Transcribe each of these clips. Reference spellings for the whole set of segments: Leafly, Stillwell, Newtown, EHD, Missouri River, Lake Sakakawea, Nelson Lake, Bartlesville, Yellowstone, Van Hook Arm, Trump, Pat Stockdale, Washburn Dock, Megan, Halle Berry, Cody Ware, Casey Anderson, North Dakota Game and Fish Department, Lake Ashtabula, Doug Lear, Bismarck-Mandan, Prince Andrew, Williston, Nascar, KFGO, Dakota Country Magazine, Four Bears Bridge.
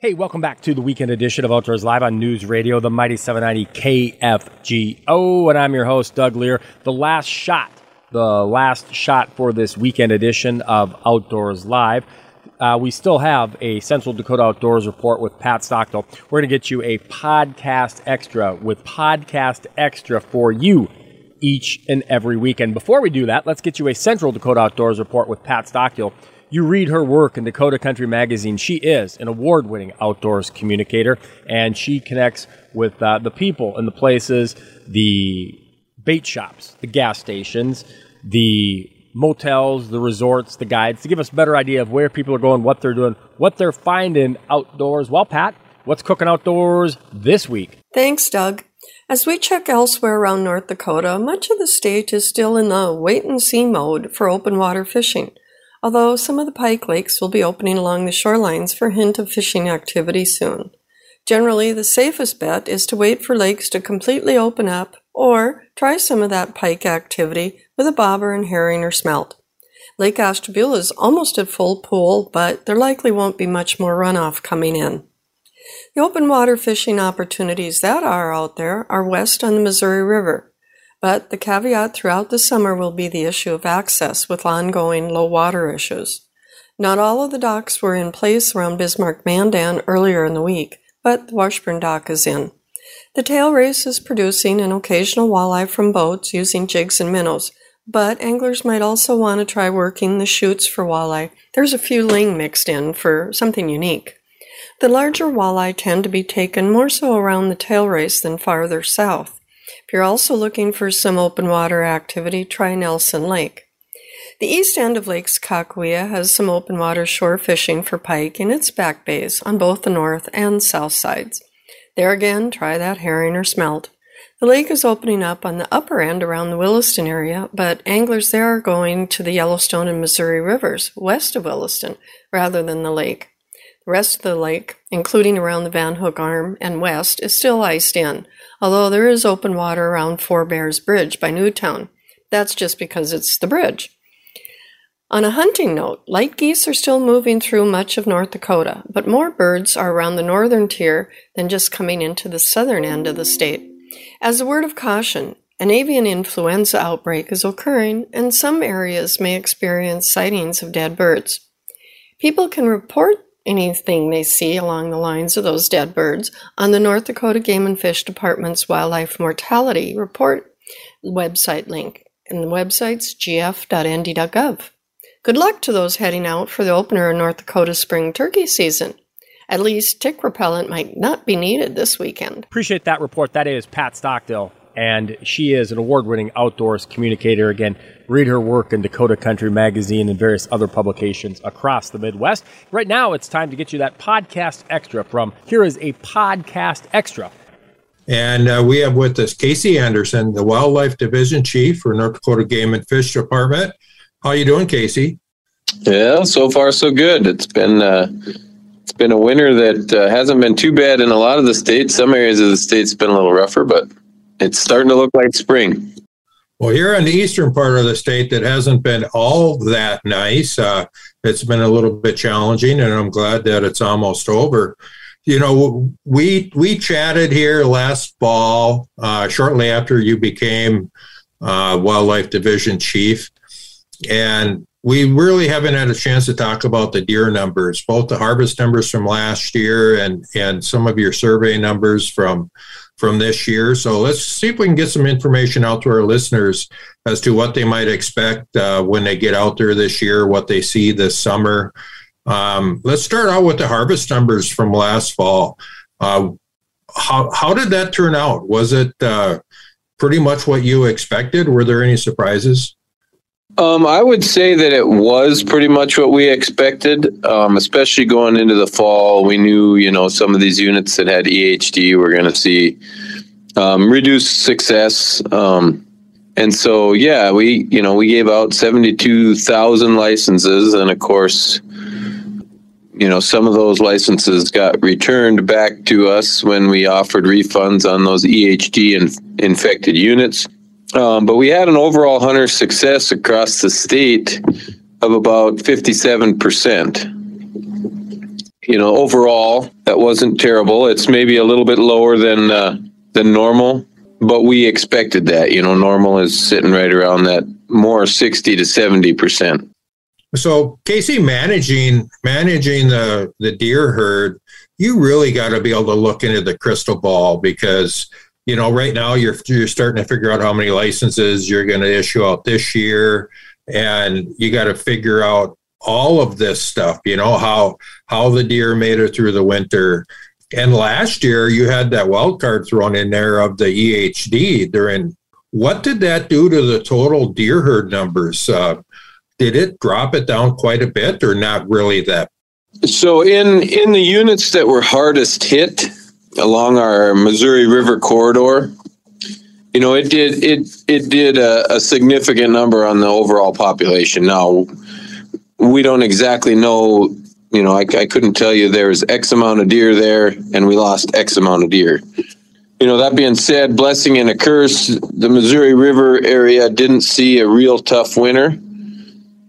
Hey, welcome back to the weekend edition of Outdoors Live on News Radio, the Mighty 790 KFGO, and I'm your host, Doug Lear. The last shot for this weekend edition of Outdoors Live. We still have a Central Dakota Outdoors report with Pat Stockdale. We're going to get you a podcast extra with podcast extra for you each and every week. And before we do that, let's get you a Central Dakota Outdoors report with Pat Stockdale. You read her work in Dakota Country Magazine. She is an award-winning outdoors communicator, and she connects with the people and the places, the bait shops, the gas stations, the motels, the resorts, the guides, to give us a better idea of where people are going, what they're doing, what they're finding outdoors. Well, Pat, what's cooking outdoors this week? Thanks, Doug. As we check elsewhere around North Dakota, much of the state is still in the wait-and-see mode for open-water fishing, although some of the pike lakes will be opening along the shorelines for a hint of fishing activity soon. Generally, the safest bet is to wait for lakes to completely open up or try some of that pike activity with a bobber and herring or smelt. Lake Ashtabula is almost at full pool, but there likely won't be much more runoff coming in. The open water fishing opportunities that are out there are west on the Missouri River. But the caveat throughout the summer will be the issue of access with ongoing low water issues. Not all of the docks were in place around Bismarck-Mandan earlier in the week, but the Washburn Dock is in. The tail race is producing an occasional walleye from boats using jigs and minnows, but anglers might also want to try working the chutes for walleye. There's a few ling mixed in for something unique. The larger walleye tend to be taken more so around the tail race than farther south. If you're also looking for some open water activity, try Nelson Lake. The east end of Lake Sakakawea has some open water shore fishing for pike in its back bays on both the north and south sides. There again, try that herring or smelt. The lake is opening up on the upper end around the Williston area, but anglers there are going to the Yellowstone and Missouri rivers west of Williston rather than the lake. The rest of the lake, including around the Van Hook Arm and west, is still iced in, although there is open water around Four Bears Bridge by Newtown. That's just because it's the bridge. On a hunting note, light geese are still moving through much of North Dakota, but more birds are around the northern tier than just coming into the southern end of the state. As a word of caution, an avian influenza outbreak is occurring, and some areas may experience sightings of dead birds. People can report anything they see along the lines of those dead birds on the North Dakota Game and Fish Department's Wildlife Mortality Report website link, and the website's gf.nd.gov. Good luck to those heading out for the opener of North Dakota's spring turkey season. At least tick repellent might not be needed this weekend. Appreciate that report. That is Pat Stockdale, and she is an award-winning outdoors communicator. Again, read her work in Dakota Country Magazine and various other publications across the Midwest. Right now, it's time to get you that podcast extra from. Here is a podcast extra. And we have with us Casey Anderson, the Wildlife Division Chief for North Dakota Game and Fish Department. How you doing, Casey? Yeah, so far so good. It's been a winter that hasn't been too bad in a lot of the states. Some areas of the state's been a little rougher, but it's starting to look like spring. Well, here in the eastern part of the state, that hasn't been all that nice. It's been a little bit challenging, and I'm glad that it's almost over. You know, we chatted here last fall, shortly after you became Wildlife Division Chief, and we really haven't had a chance to talk about the deer numbers, both the harvest numbers from last year and some of your survey numbers from this year. So let's see if we can get some information out to our listeners as to what they might expect when they get out there this year, what they see this summer. Let's start out with the harvest numbers from last fall. How did that turn out? Was it pretty much what you expected? Were there any surprises? I would say that it was pretty much what we expected, especially going into the fall. We knew, some of these units that had EHD were going to see reduced success. And so, yeah, we gave out 72,000 licenses. And of course, some of those licenses got returned back to us when we offered refunds on those EHD infected units. But we had an overall hunter success across the state of about 57%. you know, overall, that wasn't terrible. It's maybe a little bit lower than normal, but we expected that. You know, normal is sitting right around that, more 60 to 70%. So, Casey, managing the deer herd, you really got to be able to look into the crystal ball, because, you know, right now you're starting to figure out how many licenses you're going to issue out this year, and you got to figure out all of this stuff, you know, how the deer made it through the winter. And last year you had that wild card thrown in there of the EHD during. What did that do to the total deer herd numbers? Did it drop it down quite a bit, or not really that? So in the units that were hardest hit along our Missouri River corridor, you know, it did a significant number on the overall population. Now, we don't exactly know, you know, I couldn't tell you there's X amount of deer there and we lost X amount of deer. You know, that being said, blessing and a curse, the Missouri River area didn't see a real tough winter,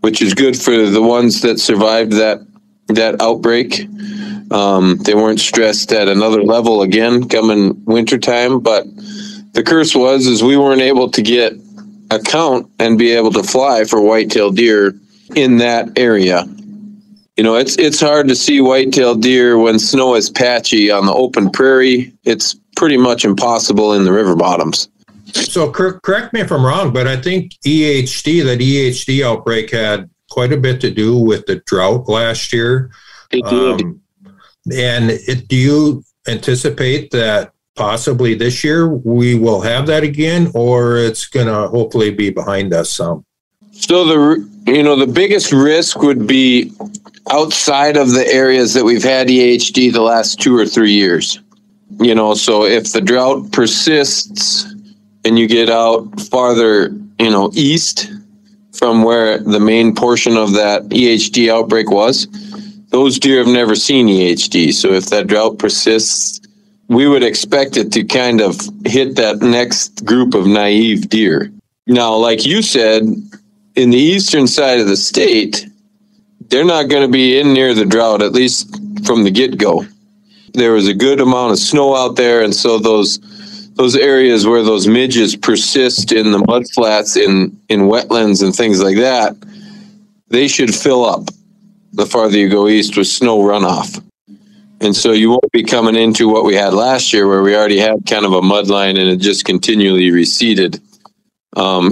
which is good for the ones that survived that outbreak. They weren't stressed at another level again coming wintertime, but the curse was is we weren't able to get a count and be able to fly for white-tailed deer in that area. You know, it's hard to see white-tailed deer when snow is patchy on the open prairie. It's pretty much impossible in the river bottoms. So correct me if I'm wrong, but I think that EHD outbreak had quite a bit to do with the drought last year. It did. Do you anticipate that possibly this year we will have that again, or it's going to hopefully be behind us some? So the biggest risk would be outside of the areas that we've had EHD the last 2 or 3 years. You know, so if the drought persists and you get out farther, you know, east from where the main portion of that EHD outbreak was, those deer have never seen EHD. So if that drought persists, we would expect it to kind of hit that next group of naive deer. Now, like you said, in the eastern side of the state, they're not going to be in near the drought, at least from the get-go. There was a good amount of snow out there, and so those areas where those midges persist in the mud flats, in wetlands and things like that, they should fill up the farther you go east with snow runoff. And so you won't be coming into what we had last year, where we already had kind of a mud line and it just continually receded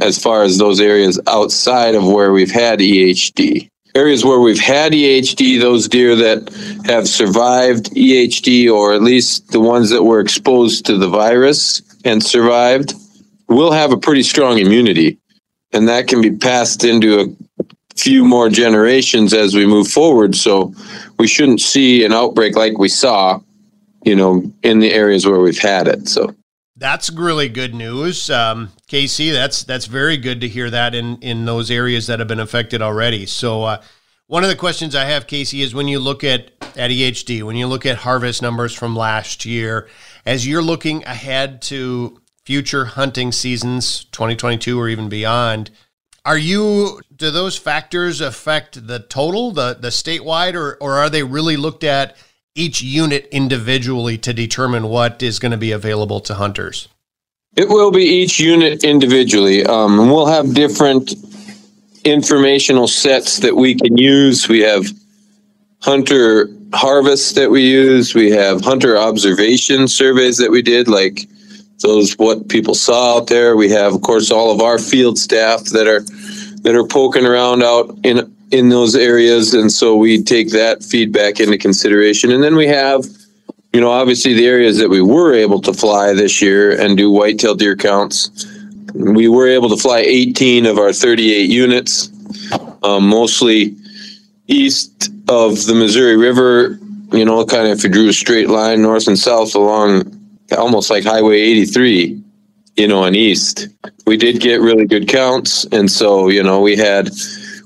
as far as those areas outside of where we've had EHD. Areas where we've had EHD, those deer that have survived EHD, or at least the ones that were exposed to the virus and survived, will have a pretty strong immunity. And that can be passed into a few more generations as we move forward. So we shouldn't see an outbreak like we saw, you know, in the areas where we've had it. So that's really good news. Casey, that's very good to hear that in those areas that have been affected already. So one of the questions I have, Casey, is when you look at EHD, when you look at harvest numbers from last year, as you're looking ahead to future hunting seasons, 2022 or even beyond, do those factors affect the total, the statewide, or are they really looked at each unit individually to determine what is going to be available to hunters? It will be each unit individually. And we'll have different informational sets that we can use. We have hunter harvests that we use. We have hunter observation surveys that we did, like those what people saw out there. We have, of course, all of our field staff that are poking around out in those areas, and so we take that feedback into consideration. And then we have, you know, obviously the areas that we were able to fly this year and do whitetail deer counts. We were able to fly 18 of our 38 units, mostly east of the Missouri River, you know, kind of if you drew a straight line north and south along almost like Highway 83, you know, and east. We did get really good counts, and so, you know, we had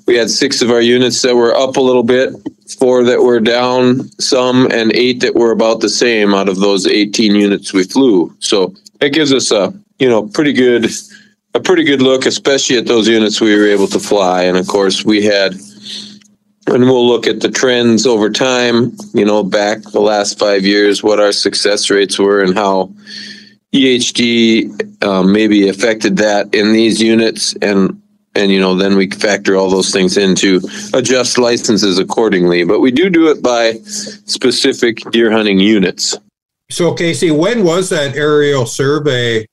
6 of our units that were up a little bit, 4 that were down some, and 8 that were about the same out of those 18 units we flew. So it gives us a pretty good look, especially at those units we were able to fly. And of course, we had And we'll look at the trends over time, you know, back the last 5 years, what our success rates were and how EHD maybe affected that in these units. And, you know, then we factor all those things in to adjust licenses accordingly. But we do it by specific deer hunting units. So, Casey, when was that aerial survey?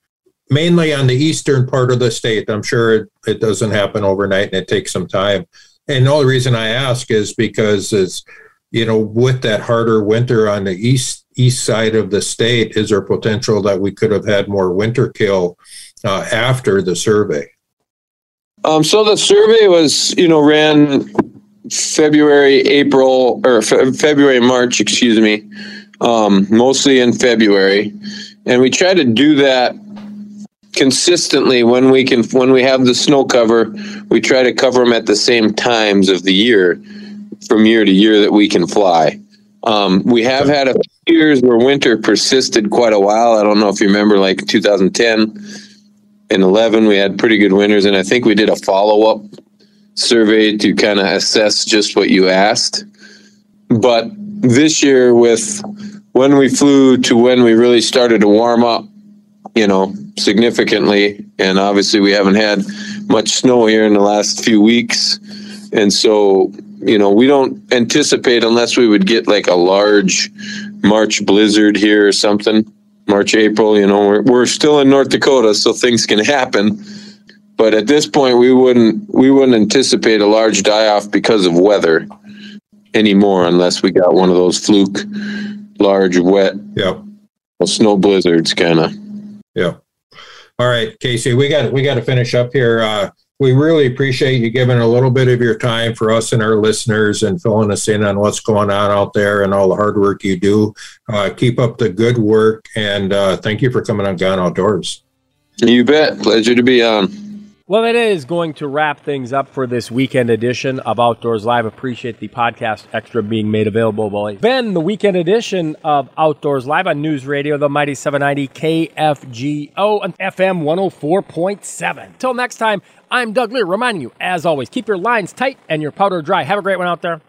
Mainly on the eastern part of the state. I'm sure it doesn't happen overnight and it takes some time. And the only reason I ask is because it's, you know, with that harder winter on the east side of the state, is there potential that we could have had more winter kill after the survey? So the survey was, you know, ran February, March, excuse me, mostly in February. And we try to do that consistently when we have the snow cover. We try to cover them at the same times of the year from year to year that we can fly. We have had a few years where winter persisted quite a while. I don't know if you remember, like 2010 and 11, we had pretty good winters. And I think we did a follow-up survey to kind of assess just what you asked. But this year, with when we flew to when we really started to warm up, you know, significantly, and obviously we haven't had much snow here in the last few weeks, and so, you know, we don't anticipate, unless we would get like a large March blizzard here or something, March, April, you know, we're still in North Dakota, so things can happen, but at this point we wouldn't anticipate a large die-off because of weather anymore, unless we got one of those fluke large wet snow blizzards kind of. Yeah. All right, Casey, we got to finish up here. We really appreciate you giving a little bit of your time for us and our listeners and filling us in on what's going on out there and all the hard work you do. Keep up the good work, and thank you for coming on Gone Outdoors. You bet. Pleasure to be on. Well, that is going to wrap things up for this weekend edition of Outdoors Live. Appreciate the podcast extra being made available by Ben. The weekend edition of Outdoors Live on News Radio, the Mighty 790 KFGO and FM 104.7. Till next time, I'm Doug Lear reminding you, as always, keep your lines tight and your powder dry. Have a great one out there.